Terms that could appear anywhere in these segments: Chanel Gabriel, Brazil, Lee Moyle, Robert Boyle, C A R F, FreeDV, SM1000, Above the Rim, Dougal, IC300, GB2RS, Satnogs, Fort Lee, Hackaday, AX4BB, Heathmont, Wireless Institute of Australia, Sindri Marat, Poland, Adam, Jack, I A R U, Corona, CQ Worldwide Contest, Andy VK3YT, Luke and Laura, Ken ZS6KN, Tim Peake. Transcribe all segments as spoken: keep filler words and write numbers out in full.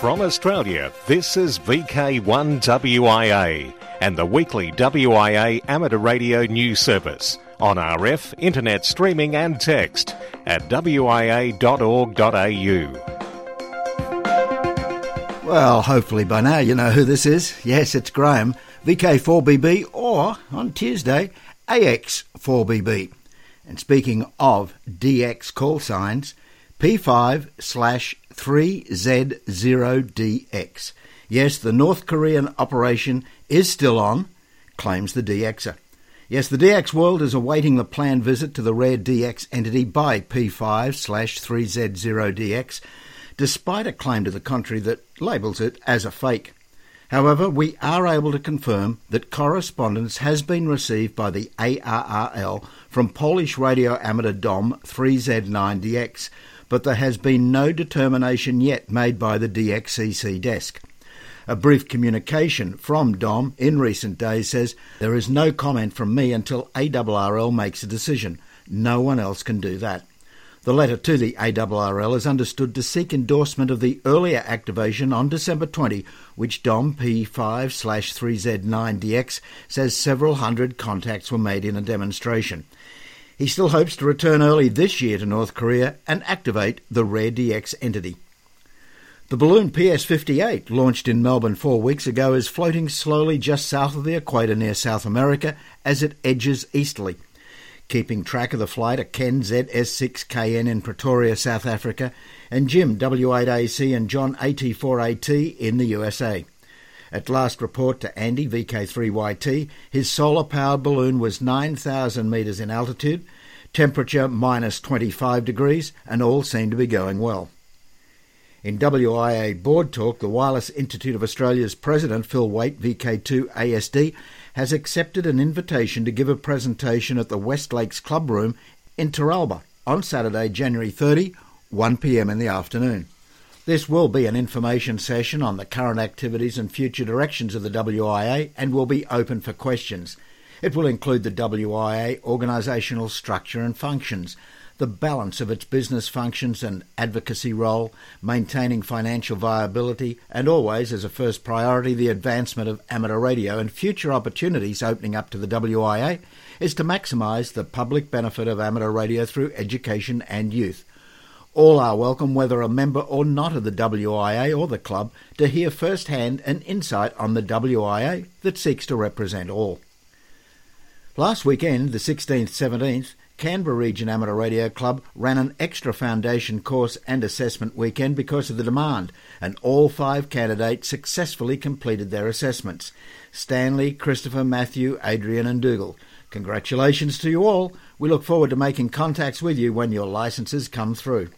From Australia, this is V K one W I A and the weekly W I A amateur radio news service on R F, internet streaming and text at w i a dot org dot a u. Well, hopefully by now you know who this is. Yes, it's Graham, V K four B B, or on Tuesday, A X four B B. And speaking of D X call signs, P five slash three Z zero D X. Yes, the North Korean operation is still on, claims the DXer. Yes, the D X world is awaiting the planned visit to the rare D X entity by P five slash three Z zero D X, despite a claim to the contrary that labels it as a fake. However, we are able to confirm that correspondence has been received by the A R R L from Polish radio amateur D O M three Z nine D X, but there has been no determination yet made by the D X C C desk. A brief communication from D O M in recent days says, "There is no comment from me until A R R L makes a decision. No one else can do that." The letter to the A R R L is understood to seek endorsement of the earlier activation on December twentieth, whiwhich D O M P five slash three Z nine D X says several hundred contacts were made in a demonstration. He still hopes to return early this year to North Korea and activate the rare D X entity. The balloon P S fifty-eight, launched in Melbourne four weeks ago, is floating slowly just south of the equator near South America as it edges easterly. Keeping track of the flight are Ken Z S six K N in Pretoria, South Africa, and Jim W eight A C and John A T four A T in the U S A. At last report to Andy V K three Y T, his solar-powered balloon was nine thousand metres in altitude, temperature minus twenty-five degrees, and all seemed to be going well. In W I A board talk, the Wireless Institute of Australia's president, Phil Waite V K two A S D, has accepted an invitation to give a presentation at the West Lakes Club Room in Terralba on Saturday, January thirtieth, one p m in the afternoon. This will be an information session on the current activities and future directions of the W I A and will be open for questions. It will include the W I A organisational structure and functions, the balance of its business functions and advocacy role, maintaining financial viability, and always, as a first priority, the advancement of amateur radio and future opportunities opening up to the W I A is to maximise the public benefit of amateur radio through education and youth. All are welcome, whether a member or not of the W I A or the club, to hear firsthand an insight on the W I A that seeks to represent all. Last weekend, the sixteenth to seventeenth, Canberra Region Amateur Radio Club ran an extra foundation course and assessment weekend because of the demand, and all five candidates successfully completed their assessments: Stanley, Christopher, Matthew, Adrian and Dougal. Congratulations to you all. We look forward to making contacts with you when your licences come through.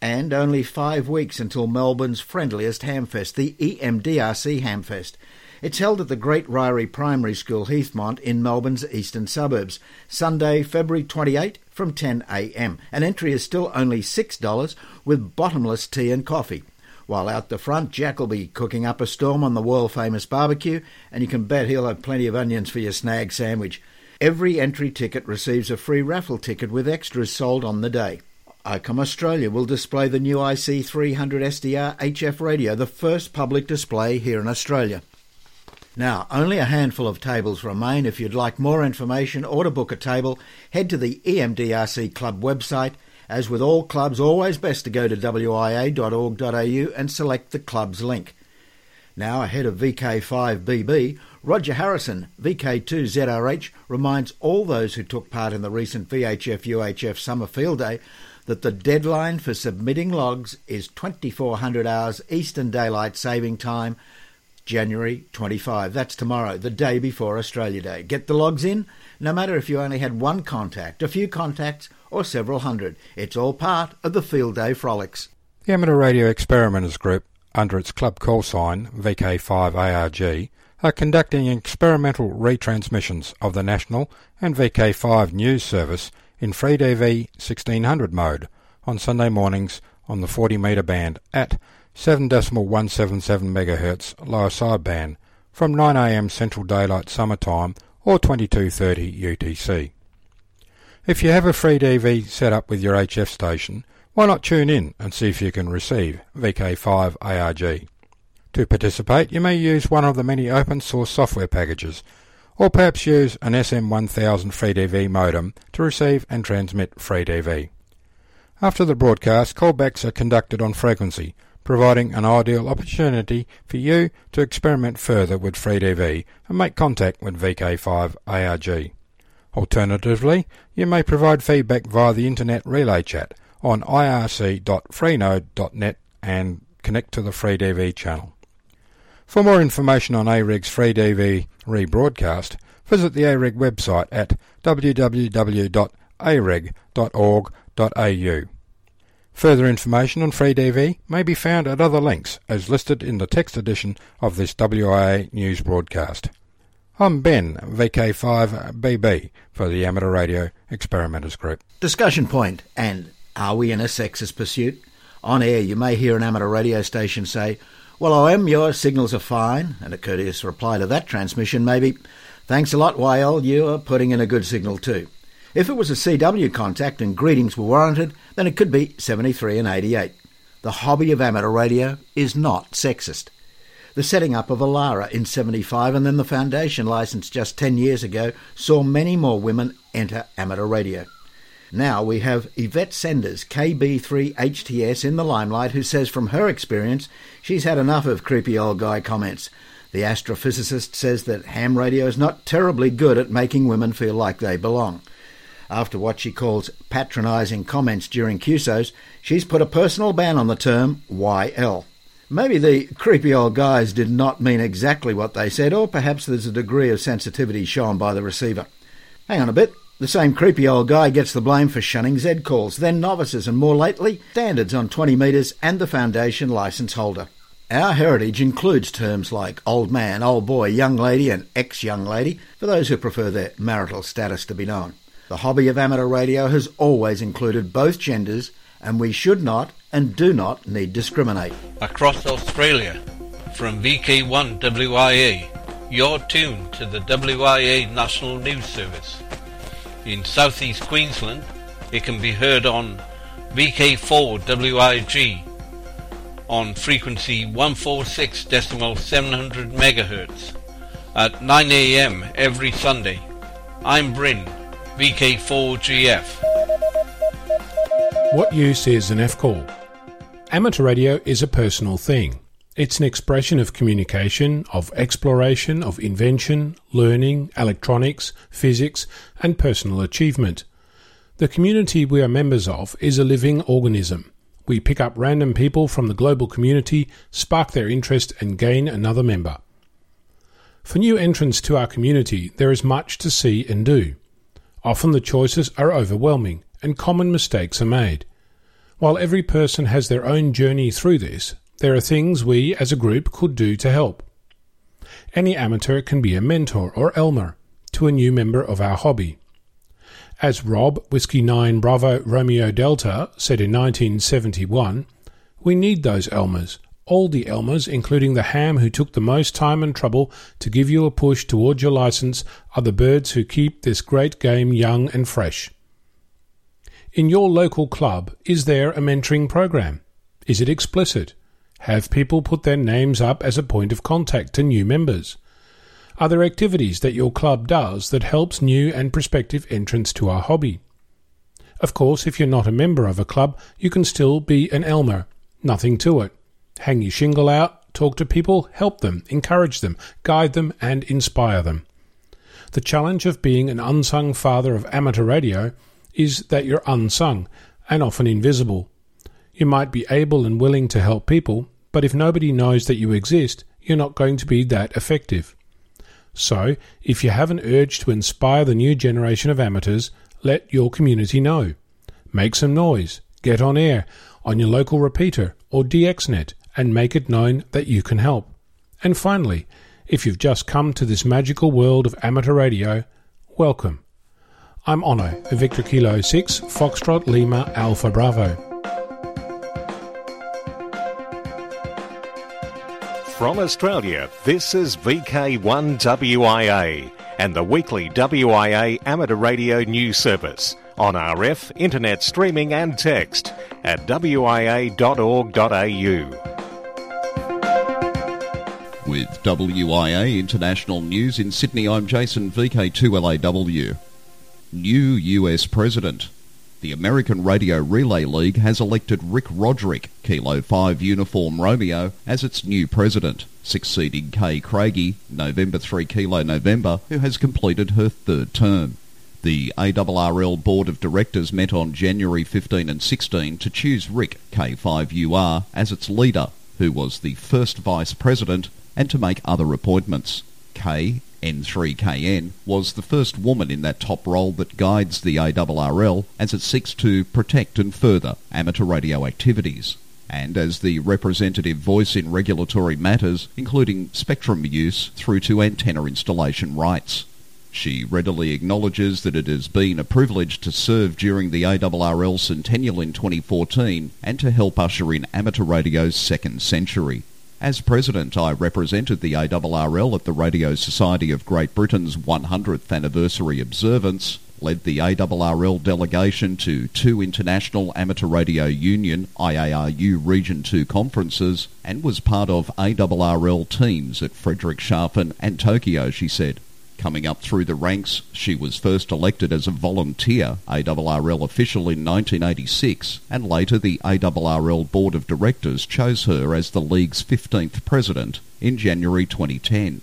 And only five weeks until Melbourne's friendliest Hamfest, the E M D R C Hamfest. It's held at the Great Ryrie Primary School, Heathmont, in Melbourne's eastern suburbs, Sunday, February twenty-eighth from ten a m. And entry is still only six dollars with bottomless tea and coffee. While out the front, Jack will be cooking up a storm on the world-famous barbecue, and you can bet he'll have plenty of onions for your snag sandwich. Every entry ticket receives a free raffle ticket with extras sold on the day. ICOM Australia will display the new I C three hundred S D R H F radio, the first public display here in Australia. Now, only a handful of tables remain. If you'd like more information or to book a table, head to the E M D R C Club website. As with all clubs, always best to go to w i a dot org dot a u and select the club's link. Now, ahead of V K five B B, Roger Harrison V K two Z R H reminds all those who took part in the recent V H F U H F Summer Field Day that the deadline for submitting logs is twenty-four hundred hours Eastern Daylight Saving Time, January twenty-fifth. That's tomorrow, the day before Australia Day. Get the logs in, no matter if you only had one contact, a few contacts, or several hundred. It's all part of the Field Day frolics. The Amateur Radio Experimenters Group, under its club call sign V K five A R G, are conducting experimental retransmissions of the National and V K five News Service in FreeDV sixteen hundred mode on Sunday mornings on the forty metre band at seven point one seven seven megahertz lower sideband from nine a m Central Daylight Summer Time or twenty-two thirty U T C. If you have a FreeDV set up with your H F station, why not tune in and see if you can receive V K five A R G. To participate, you may use one of the many open source software packages, or perhaps use an S M one thousand FreeDV modem to receive and transmit FreeDV. After the broadcast, callbacks are conducted on frequency, providing an ideal opportunity for you to experiment further with FreeDV and make contact with V K five A R G. Alternatively, you may provide feedback via the Internet Relay Chat on I R C dot freenode dot net and connect to the FreeDV channel. For more information on A R E G's FreeDV rebroadcast, visit the A R E G website at w w w dot a reg dot org dot a u. Further information on FreeDV may be found at other links as listed in the text edition of this W I A news broadcast. I'm Ben, V K five B B, for the Amateur Radio Experimenters Group. Discussion point, and are we in a sexist pursuit? On air, you may hear an amateur radio station say, "Well, O M, your signals are fine," and a courteous reply to that transmission may be, "Thanks a lot, Y L, you are putting in a good signal too." If it was a C W contact and greetings were warranted, then it could be seventy-three and eighty-eight. The hobby of amateur radio is not sexist. The setting up of ALARA in seventy-five and then the Foundation license just ten years ago saw many more women enter amateur radio. Now we have Yvette Sanders K B three H T S in the limelight, who says from her experience she's had enough of creepy old guy comments. The astrophysicist says that ham radio is not terribly good at making women feel like they belong. After what she calls patronising comments during Q S Os, she's put a personal ban on the term Y L. Maybe the creepy old guys did not mean exactly what they said, or perhaps there's a degree of sensitivity shown by the receiver. Hang on a bit. The same creepy old guy gets the blame for shunning Z calls, then novices, and more lately, standards on twenty metres and the Foundation licence holder. Our heritage includes terms like old man, old boy, young lady and ex-young lady, for those who prefer their marital status to be known. The hobby of amateur radio has always included both genders, and we should not and do not need discriminate. Across Australia, from V K one W I A, you're tuned to the W I A National News Service. In South East Queensland, it can be heard on V K four W I G on frequency one forty-six point seven hundred megahertz at nine a m every Sunday. I'm Bryn, V K four G F. What use is an F-call? Amateur radio is a personal thing. It's an expression of communication, of exploration, of invention, learning, electronics, physics, and personal achievement. The community we are members of is a living organism. We pick up random people from the global community, spark their interest, and gain another member. For new entrants to our community, there is much to see and do. Often the choices are overwhelming and common mistakes are made. While every person has their own journey through this, there are things we as a group could do to help. Any amateur can be a mentor or elmer to a new member of our hobby. As Rob Whiskey nine Bravo Romeo Delta said in nineteen seventy-one, we need those elmers, all the elmers, including the ham who took the most time and trouble to give you a push towards your license, are the birds who keep this great game young and fresh. In your local club, is there a mentoring program? Is it explicit? Have people put their names up as a point of contact to new members? Are there activities that your club does that helps new and prospective entrants to our hobby? Of course, if you're not a member of a club, you can still be an elmer. Nothing to it. Hang your shingle out, talk to people, help them, encourage them, guide them and inspire them. The challenge of being an unsung father of amateur radio is that you're unsung and often invisible. You might be able and willing to help people, but if nobody knows that you exist, you're not going to be that effective. So, if you have an urge to inspire the new generation of amateurs, let your community know. Make some noise, get on air, on your local repeater or D X net, and make it known that you can help. And finally, if you've just come to this magical world of amateur radio, welcome. I'm Ono, Victor Kilo six, Foxtrot Lima Alpha Bravo. From Australia, this is V K one W I A, and the weekly W I A amateur radio news service on R F, internet streaming and text at w i a dot org dot a u. With W I A International News in Sydney, I'm Jason V K two L A W. New U S President. The American Radio Relay League has elected Rick Roderick, Kilo five Uniform Romeo, as its new president, succeeding Kay Craigie, November three Kilo November, who has completed her third term. The A R R L Board of Directors met on January fifteenth and sixteenth to choose Rick, K five U R, as its leader, who was the first vice president, and to make other appointments. Kay, N three K N, was the first woman in that top role that guides the A R R L as it seeks to protect and further amateur radio activities. And as the representative voice in regulatory matters, including spectrum use through to antenna installation rights. She readily acknowledges that it has been a privilege to serve during the A R R L centennial in twenty fourteen and to help usher in amateur radio's second century. As president, I represented the A R R L at the Radio Society of Great Britain's one hundredth anniversary observance, led the A R R L delegation to two International Amateur Radio Union, I A R U Region two conferences, and was part of A R R L teams at Friedrichshafen and Tokyo, she said. Coming up through the ranks, she was first elected as a volunteer A R R L official in nineteen eighty-six, and later the A R R L Board of Directors chose her as the League's fifteenth president in January twenty ten.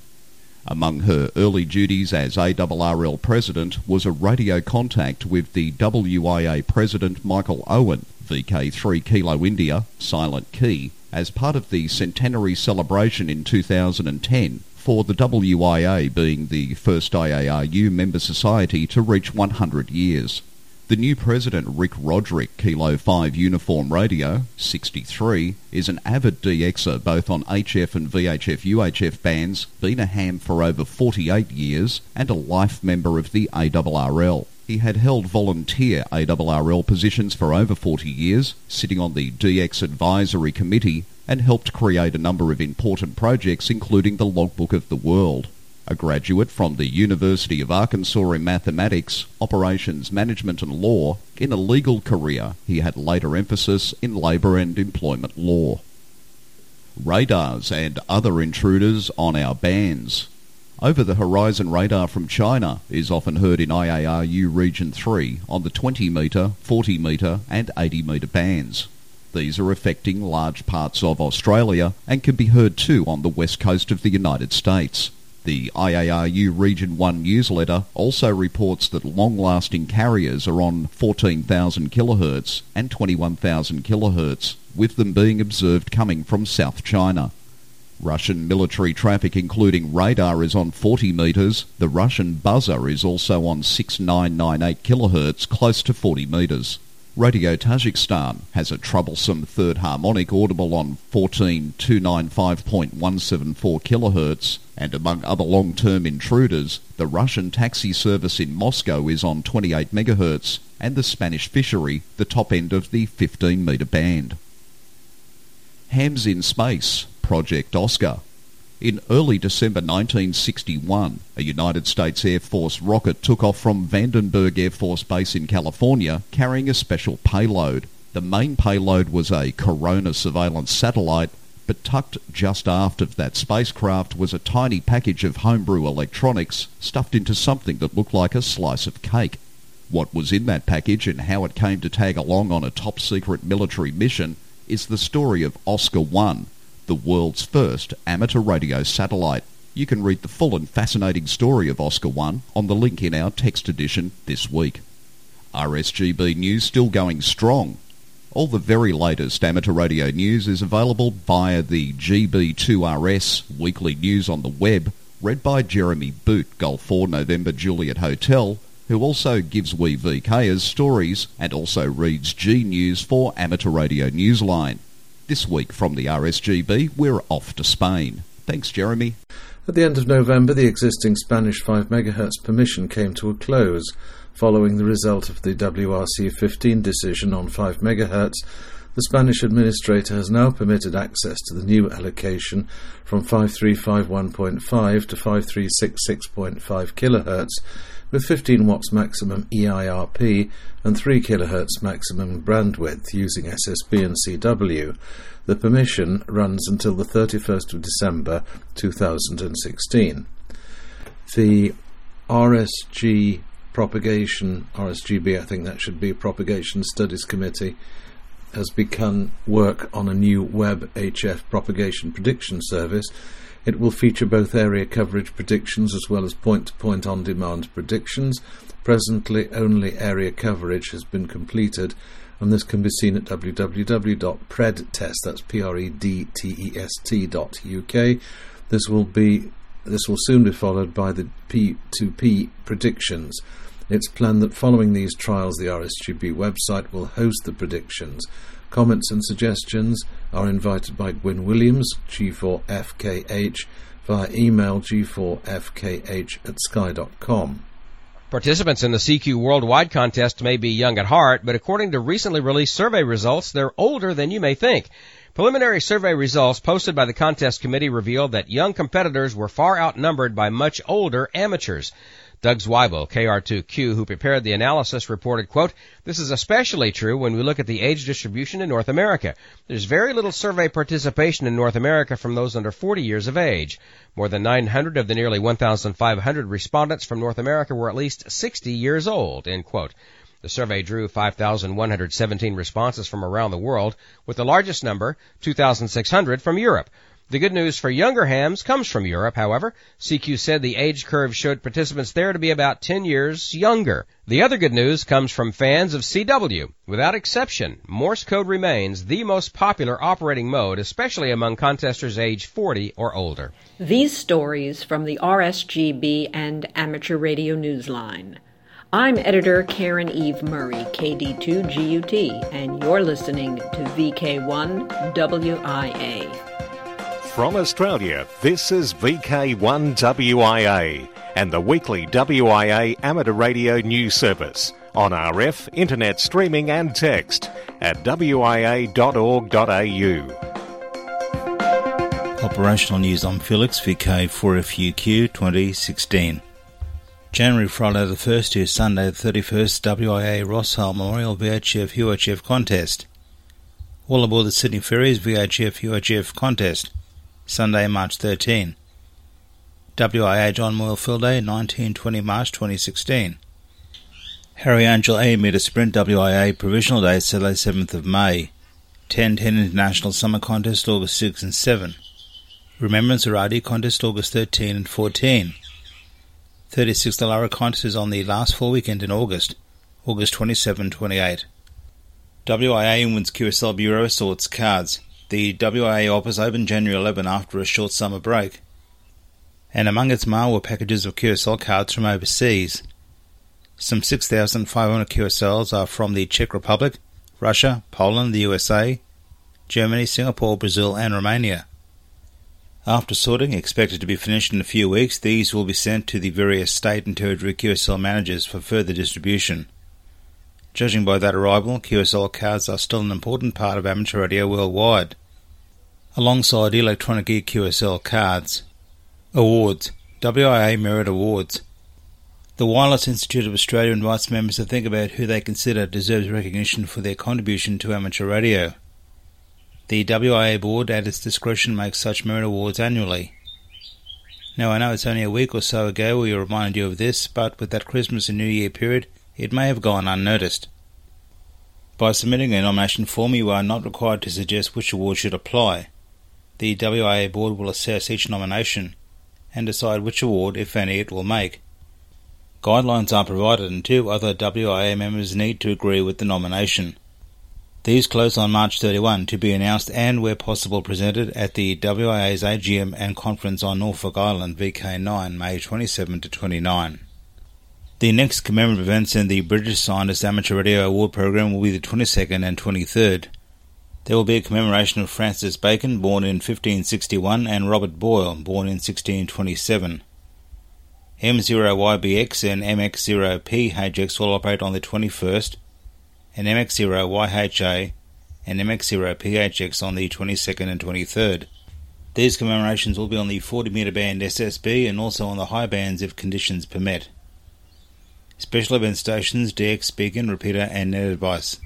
Among her early duties as A R R L president was a radio contact with the W I A president Michael Owen, V K three Kilo India, Silent Key, as part of the centenary celebration in two thousand ten, for the W I A being the first I A R U member society to reach one hundred years. The new president, Rick Roderick, Kilo five Uniform Radio, sixty-three, is an avid D Xer both on H F and V H F U H F bands, been a ham for over forty-eight years, and a life member of the A R R L. He had held volunteer A R R L positions for over forty years, sitting on the D X Advisory Committee, and helped create a number of important projects, including the Logbook of the World. A graduate from the University of Arkansas in mathematics, operations management and law, in a legal career, he had later emphasis in labour and employment law. Radars and other intruders on our bands. Over-the-horizon radar from China is often heard in I A R U Region three on the twenty metre, forty metre and eighty metre bands. These are affecting large parts of Australia and can be heard too on the west coast of the United States. The I A R U Region one newsletter also reports that long-lasting carriers are on fourteen thousand kilohertz and twenty-one thousand kilohertz, with them being observed coming from South China. Russian military traffic including radar is on forty metres. The Russian buzzer is also on six thousand nine hundred ninety-eight kilohertz, close to forty metres. Radio Tajikistan has a troublesome third harmonic audible on fourteen thousand two hundred ninety-five point one seven four kilohertz, and among other long-term intruders, the Russian taxi service in Moscow is on twenty-eight megahertz, and the Spanish fishery, the top end of the fifteen metre band. Hams in Space, Project Oscar. In early December nineteen sixty-one, a United States Air Force rocket took off from Vandenberg Air Force Base in California carrying a special payload. The main payload was a Corona surveillance satellite, but tucked just aft of that spacecraft was a tiny package of homebrew electronics stuffed into something that looked like a slice of cake. What was in that package and how it came to tag along on a top-secret military mission is the story of Oscar One, the world's first amateur radio satellite. You can read the full and fascinating story of Oscar One on the link in our text edition this week. R S G B News still going strong. All the very latest amateur radio news is available via the G B two R S weekly news on the web, read by Jeremy Boot, Golf four November Juliet Hotel, who also gives we V Kers stories and also reads G News for Amateur Radio Newsline. This week from the R S G B, we're off to Spain. Thanks, Jeremy. At the end of November, the existing Spanish five megahertz permission came to a close, following the result of the W R C fifteen decision on five megahertz the Spanish administrator has now permitted access to the new allocation from five three five one point five to five three six six point five kilohertz with fifteen watts maximum E I R P and three kilohertz maximum bandwidth using S S B and C W. The permission runs until the thirty-first of December two thousand sixteen. The R S G propagation, R S G B I think that should be, Propagation Studies Committee has begun work on a new web H F propagation prediction service. It will feature both area coverage predictions as well as point-to-point on-demand predictions. Presently, only area coverage has been completed, and this can be seen at w w w dot predtest, that's P R E D T E S T dot U K. This will be This will soon be followed by the P two P predictions. It's planned that following these trials, the R S G B website will host the predictions. Comments and suggestions are invited by Gwyn Williams, G four F K H, via email G four F K H at sky dot com. Participants in the C Q Worldwide contest may be young at heart, but according to recently released survey results, they're older than you may think. Preliminary survey results posted by the contest committee revealed that young competitors were far outnumbered by much older amateurs. Doug Zweibel, K R two Q, who prepared the analysis, reported, quote, "This is especially true when we look at the age distribution in North America. There's very little survey participation in North America from those under forty years of age. More than nine hundred of the nearly one thousand five hundred respondents from North America were at least sixty years old," end quote. The survey drew five thousand one hundred seventeen responses from around the world, with the largest number, two thousand six hundred, from Europe. The good news for younger hams comes from Europe, however. C Q said the age curve showed participants there to be about ten years younger. The other good news comes from fans of C W. Without exception, Morse code remains the most popular operating mode, especially among contesters age forty or older. These stories from the R S G B and Amateur Radio Newsline. I'm editor Karen Eve Murray, K D two G U T, and you're listening to V K one W I A. From Australia, this is V K one W I A and the weekly W I A amateur radio news service on R F, internet streaming and text at w i a dot org dot a u. Operational news. I'm Felix, V K four F U Q twenty sixteen. January Friday the first to Sunday the thirty-first W I A Rosshall Memorial V H F U H F Contest. All aboard the Sydney Ferries V H F U H F Contest, Sunday March thirteenth. W I A John Moyle Field Day, nineteen to twenty March twenty sixteen. Harry Angel eighty metre Sprint W I A Provisional Day, Saturday seventh of May. ten ten International Summer Contest, August sixth and seventh. Remembrance Aradi Contest, August thirteenth and fourteenth. thirty-sixth Alara Contest is on the last full weekend in August, August twenty-seventh to twenty-eighth. W I A Women's Q S L Bureau sorts cards. The W I A office opened January eleventh after a short summer break, and among its mail were packages of Q S L cards from overseas. Some six thousand five hundred Q S Ls are from the Czech Republic, Russia, Poland, the U S A, Germany, Singapore, Brazil and Romania. After sorting, expected to be finished in a few weeks, these will be sent to the various state and territory Q S L managers for further distribution. Judging by that arrival, Q S L cards are still an important part of amateur radio worldwide, alongside electronic eQSL cards. Awards. W I A Merit Awards. The Wireless Institute of Australia invites members to think about who they consider deserves recognition for their contribution to amateur radio. The W I A Board, at its discretion, makes such merit awards annually. Now, I know it's only a week or so ago we reminded you of this, but with that Christmas and New Year period, it may have gone unnoticed. By submitting a nomination form, you are not required to suggest which award should apply. The W I A Board will assess each nomination and decide which award, if any, it will make. Guidelines are provided, and two other W I A members need to agree with the nomination. These close on March thirty-first, to be announced and, where possible, presented at the W I A's A G M and Conference on Norfolk Island, V K nine, May twenty-seventh to twenty-ninth. The next commemorative events in the British Scientist Amateur Radio Award Program will be the twenty-second and twenty-third. There will be a commemoration of Francis Bacon, born in fifteen sixty-one, and Robert Boyle, born in sixteen twenty-seven. M zero Y B X and M X zero P H X will operate on the twenty-first, and M X zero Y H A and M X zero P H X on the twenty-second and twenty-third. These commemorations will be on the forty metre band S S B and also on the high bands if conditions permit. Special event stations, D X, Beacon, Repeater and Net Advice.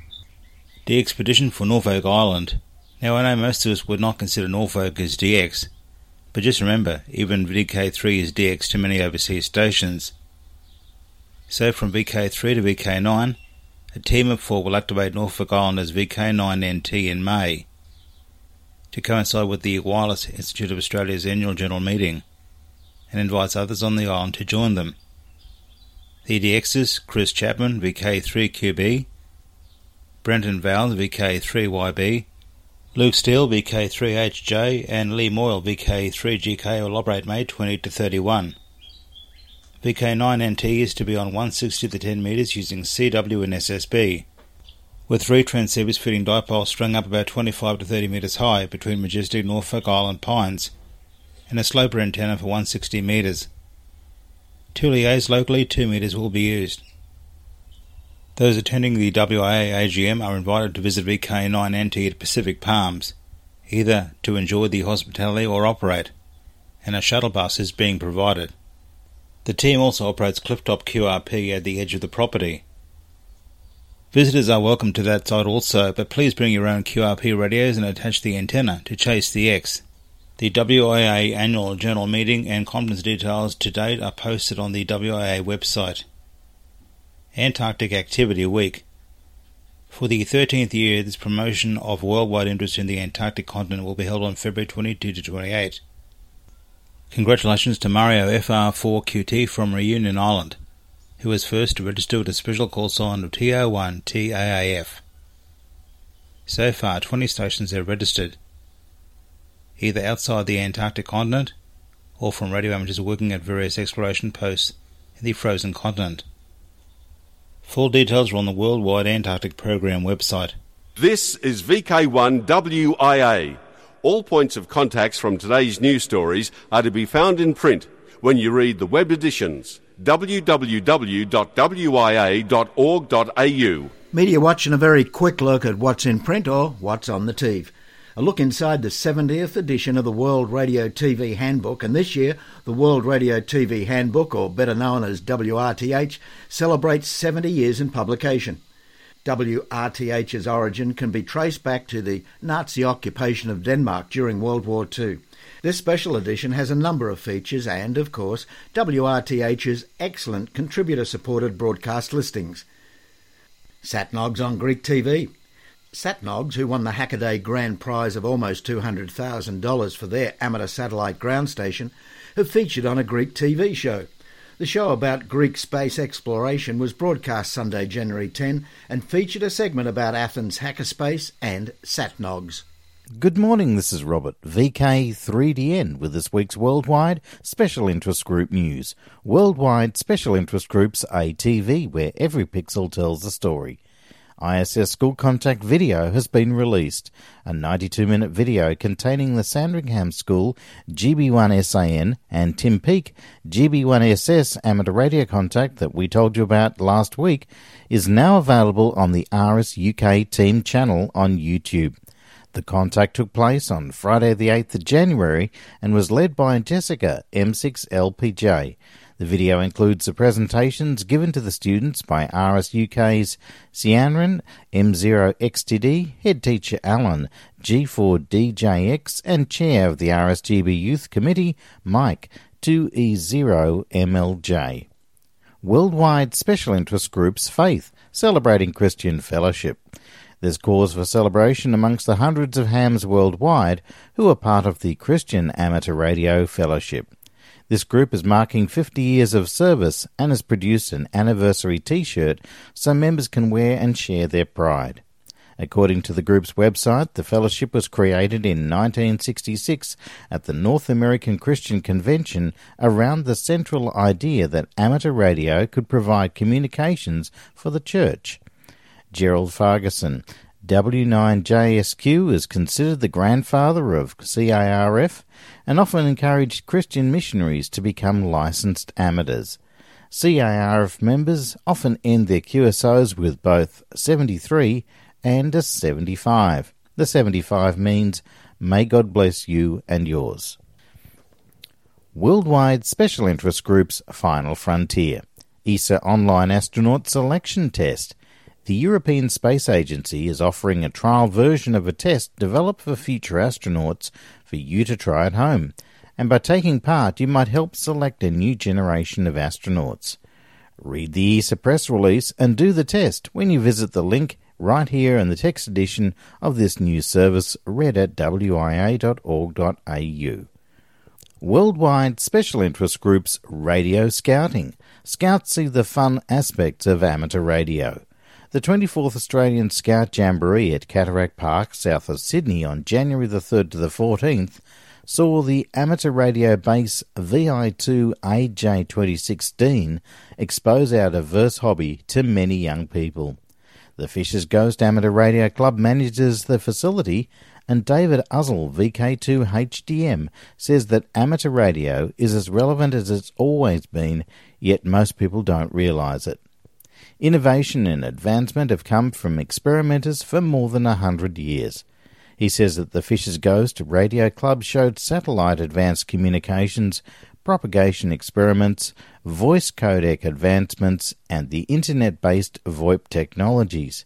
The expedition for Norfolk Island. Now I know most of us would not consider Norfolk as D X, but just remember, even V K three is D X to many overseas stations. So from V K three to V K nine, a team of four will activate Norfolk Island as V K nine N T in May, to coincide with the Wireless Institute of Australia's annual general meeting, and invites others on the island to join them. The D Xs, Chris Chapman, V K three Q B, Brenton Vowles, V K three Y B, Luke Steele, V K three H J, and Lee Moyle, V K three G K, will operate May twentieth to thirty-first. V K nine N T is to be on one sixty to ten metres using C W and S S B, with three transceivers fitting dipoles strung up about twenty-five to thirty metres high between majestic Norfolk Island pines and a sloper antenna for one hundred sixty metres. Two liaisons locally, two metres will be used. Those attending the W I A A G M are invited to visit V K nine N T at Pacific Palms, either to enjoy the hospitality or operate, and a shuttle bus is being provided. The team also operates Clifftop Q R P at the edge of the property. Visitors are welcome to that site also, but please bring your own Q R P radios and attach the antenna to chase the X. The W I A annual general meeting and conference details to date are posted on the W I A website. Antarctic Activity Week. For the thirteenth year, this promotion of worldwide interest in the Antarctic continent will be held on February twenty-second to twenty-eighth. Congratulations to Mario F R four Q T from Reunion Island, who was first to register with a special call sign of T O one T A A F. So far, twenty stations have registered, either outside the Antarctic continent or from radio amateurs working at various exploration posts in the frozen continent. Full details are on the Worldwide Antarctic Program website. This is V K one W I A. All points of contacts from today's news stories are to be found in print when you read the web editions, w w w dot w i a dot org dot a u. Media Watch and a very quick look at what's in print or what's on the T V. A look inside the seventieth edition of the World Radio T V Handbook, and this year the World Radio T V Handbook, or better known as W R T H, celebrates seventy years in publication. W R T H's origin can be traced back to the Nazi occupation of Denmark during World War Two. This special edition has a number of features and, of course, W R T H's excellent contributor-supported broadcast listings. Satnogs on Greek T V. Satnogs, who won the Hackaday Grand Prize of almost two hundred thousand dollars for their amateur satellite ground station, have featured on a Greek T V show. The show about Greek space exploration was broadcast Sunday, January tenth, and featured a segment about Athens hackerspace and Satnogs. Good morning, this is Robert, V K three D N, with this week's Worldwide Special Interest Group News. Worldwide Special Interest Group's A T V, where every pixel tells a story. I S S School Contact video has been released, a ninety-two minute video containing the Sandringham School G B one S A N and Tim Peake G B one S S amateur radio contact that we told you about last week is now available on the R S U K team channel on YouTube. The contact took place on Friday the eighth of January and was led by Jessica M six L P J. The video includes the presentations given to the students by R S U K's Cianran, M zero X T D, head teacher Alan, G four D J X, and chair of the R S G B Youth Committee, Mike, two E zero M L J. Worldwide Special Interest Group's Faith, celebrating Christian fellowship. There's cause for celebration amongst the hundreds of hams worldwide who are part of the Christian Amateur Radio Fellowship. This group is marking fifty years of service and has produced an anniversary T-shirt so members can wear and share their pride. According to the group's website, the fellowship was created in nineteen sixty-six at the North American Christian Convention around the central idea that amateur radio could provide communications for the church. Gerald Farguson, W nine J S Q, is considered the grandfather of C A R F and often encouraged Christian missionaries to become licensed amateurs. C A R F members often end their Q S Os with both seventy-three and a seventy-five. The seventy-five means, may God bless you and yours. Worldwide Special Interest Group's Final Frontier. E S A Online Astronaut Selection Test. The European Space Agency is offering a trial version of a test developed for future astronauts for you to try at home, and by taking part you might help select a new generation of astronauts. Read the E S A press release and do the test when you visit the link right here in the text edition of this news service, read at w i a dot org dot a u. Worldwide Special Interest Group's Radio Scouting. Scouts see the fun aspects of amateur radio. The twenty-fourth Australian Scout Jamboree at Cataract Park, south of Sydney, on January the third to the fourteenth, saw the amateur radio base V I two A J twenty sixteen expose our diverse hobby to many young people. The Fishers Ghost Amateur Radio Club manages the facility, and David Uzzell, V K two H D M, says that amateur radio is as relevant as it's always been, yet most people don't realise it. Innovation and advancement have come from experimenters for more than a hundred years. He says that the Fishers Ghost Radio Club showed satellite advanced communications, propagation experiments, voice codec advancements, and the internet-based VoIP technologies.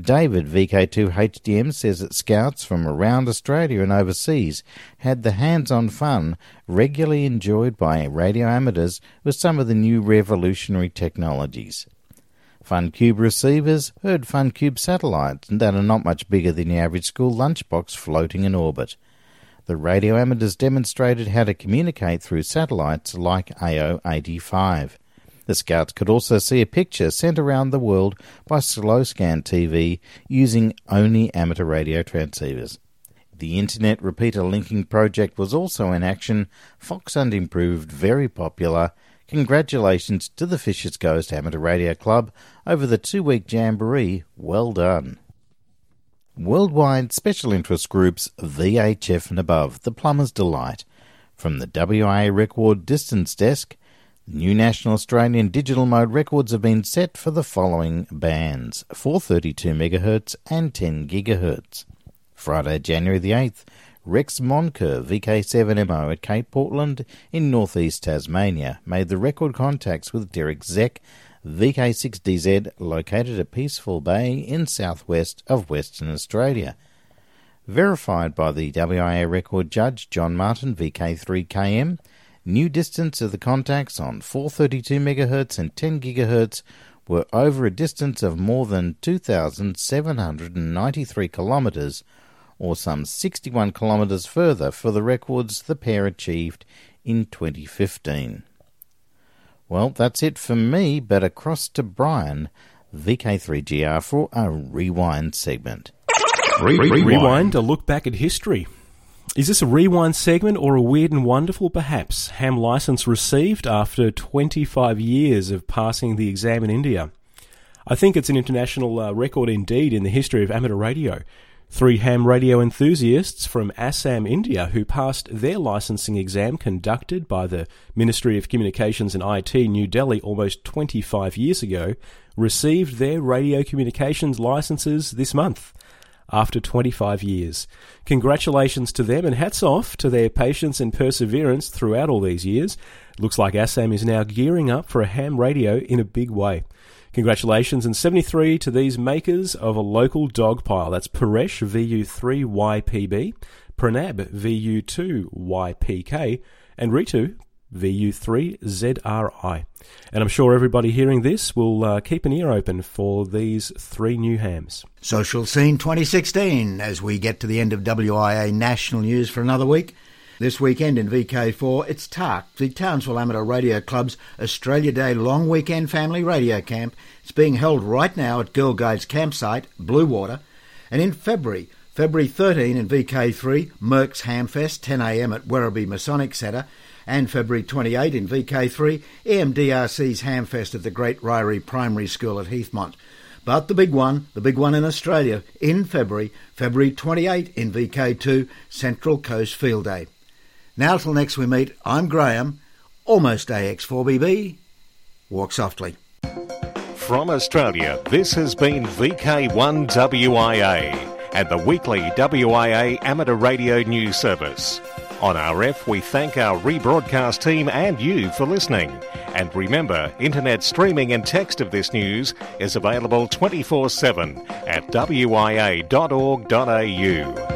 David, V K two H D M, says that scouts from around Australia and overseas had the hands-on fun regularly enjoyed by radio amateurs with some of the new revolutionary technologies. FunCube receivers heard FunCube satellites that are not much bigger than the average school lunchbox floating in orbit. The radio amateurs demonstrated how to communicate through satellites like A O eighty-five. The scouts could also see a picture sent around the world by Slow Scan T V using only amateur radio transceivers. The Internet Repeater Linking Project was also in action. Fox Hunt improved, very popular. Congratulations to the Fishers Ghost Amateur Radio Club over the two-week jamboree. Well done. Worldwide Special Interest Groups, V H F and above, the plumber's delight. From the W I A Record Distance Desk, the new National Australian Digital Mode records have been set for the following bands, four thirty-two megahertz and ten gigahertz. Friday, January the eighth, Rex Moncur, V K seven M O at Cape Portland in northeast Tasmania, made the record contacts with Derek Zeck, V K six D Z, located at Peaceful Bay in southwest of Western Australia. Verified by the W I A record judge John Martin, V K three K M, new distance of the contacts on four thirty-two megahertz and ten gigahertz were over a distance of more than two thousand seven hundred ninety-three kilometres, or some sixty-one kilometres further for the records the pair achieved in twenty fifteen. Well, that's it for me, but across to Brian, V K three G R, for a rewind segment. Re- Re- rewind. rewind, a look back at history. Is this a rewind segment or a weird and wonderful, perhaps? Ham licence received after twenty-five years of passing the exam in India. I think it's an international uh, record indeed in the history of amateur radio. Three ham radio enthusiasts from Assam, India, who passed their licensing exam conducted by the Ministry of Communications and I T, New Delhi, almost twenty-five years ago, received their radio communications licenses this month, after twenty-five years. Congratulations to them, and hats off to their patience and perseverance throughout all these years. Looks like Assam is now gearing up for a ham radio in a big way. Congratulations, and seventy-three to these makers of a local dog pile. That's Paresh, V U three Y P B, Pranab, V U two Y P K, and Ritu, V U three Z R I. And I'm sure everybody hearing this will uh, keep an ear open for these three new hams. Social Scene twenty sixteen, as we get to the end of W I A national news for another week. This weekend in V K four, it's TARC, the Townsville Amateur Radio Club's Australia Day Long Weekend Family Radio Camp. It's being held right now at Girl Guides Campsite, Blue Water. And in February, February thirteenth in V K three, Merck's Hamfest, ten a m at Werribee Masonic Centre. And February twenty-eighth in V K three, E M D R C's Hamfest at the Great Ryrie Primary School at Heathmont. But the big one, the big one in Australia, in February, February twenty-eighth in V K two, Central Coast Field Day. Now till next we meet, I'm Graham, almost A X four B B. Walk softly. From Australia, this has been V K one W I A and the weekly W I A amateur radio news service. On R F, we thank our rebroadcast team and you for listening. And remember, internet streaming and text of this news is available twenty-four seven at w i a dot org dot a u.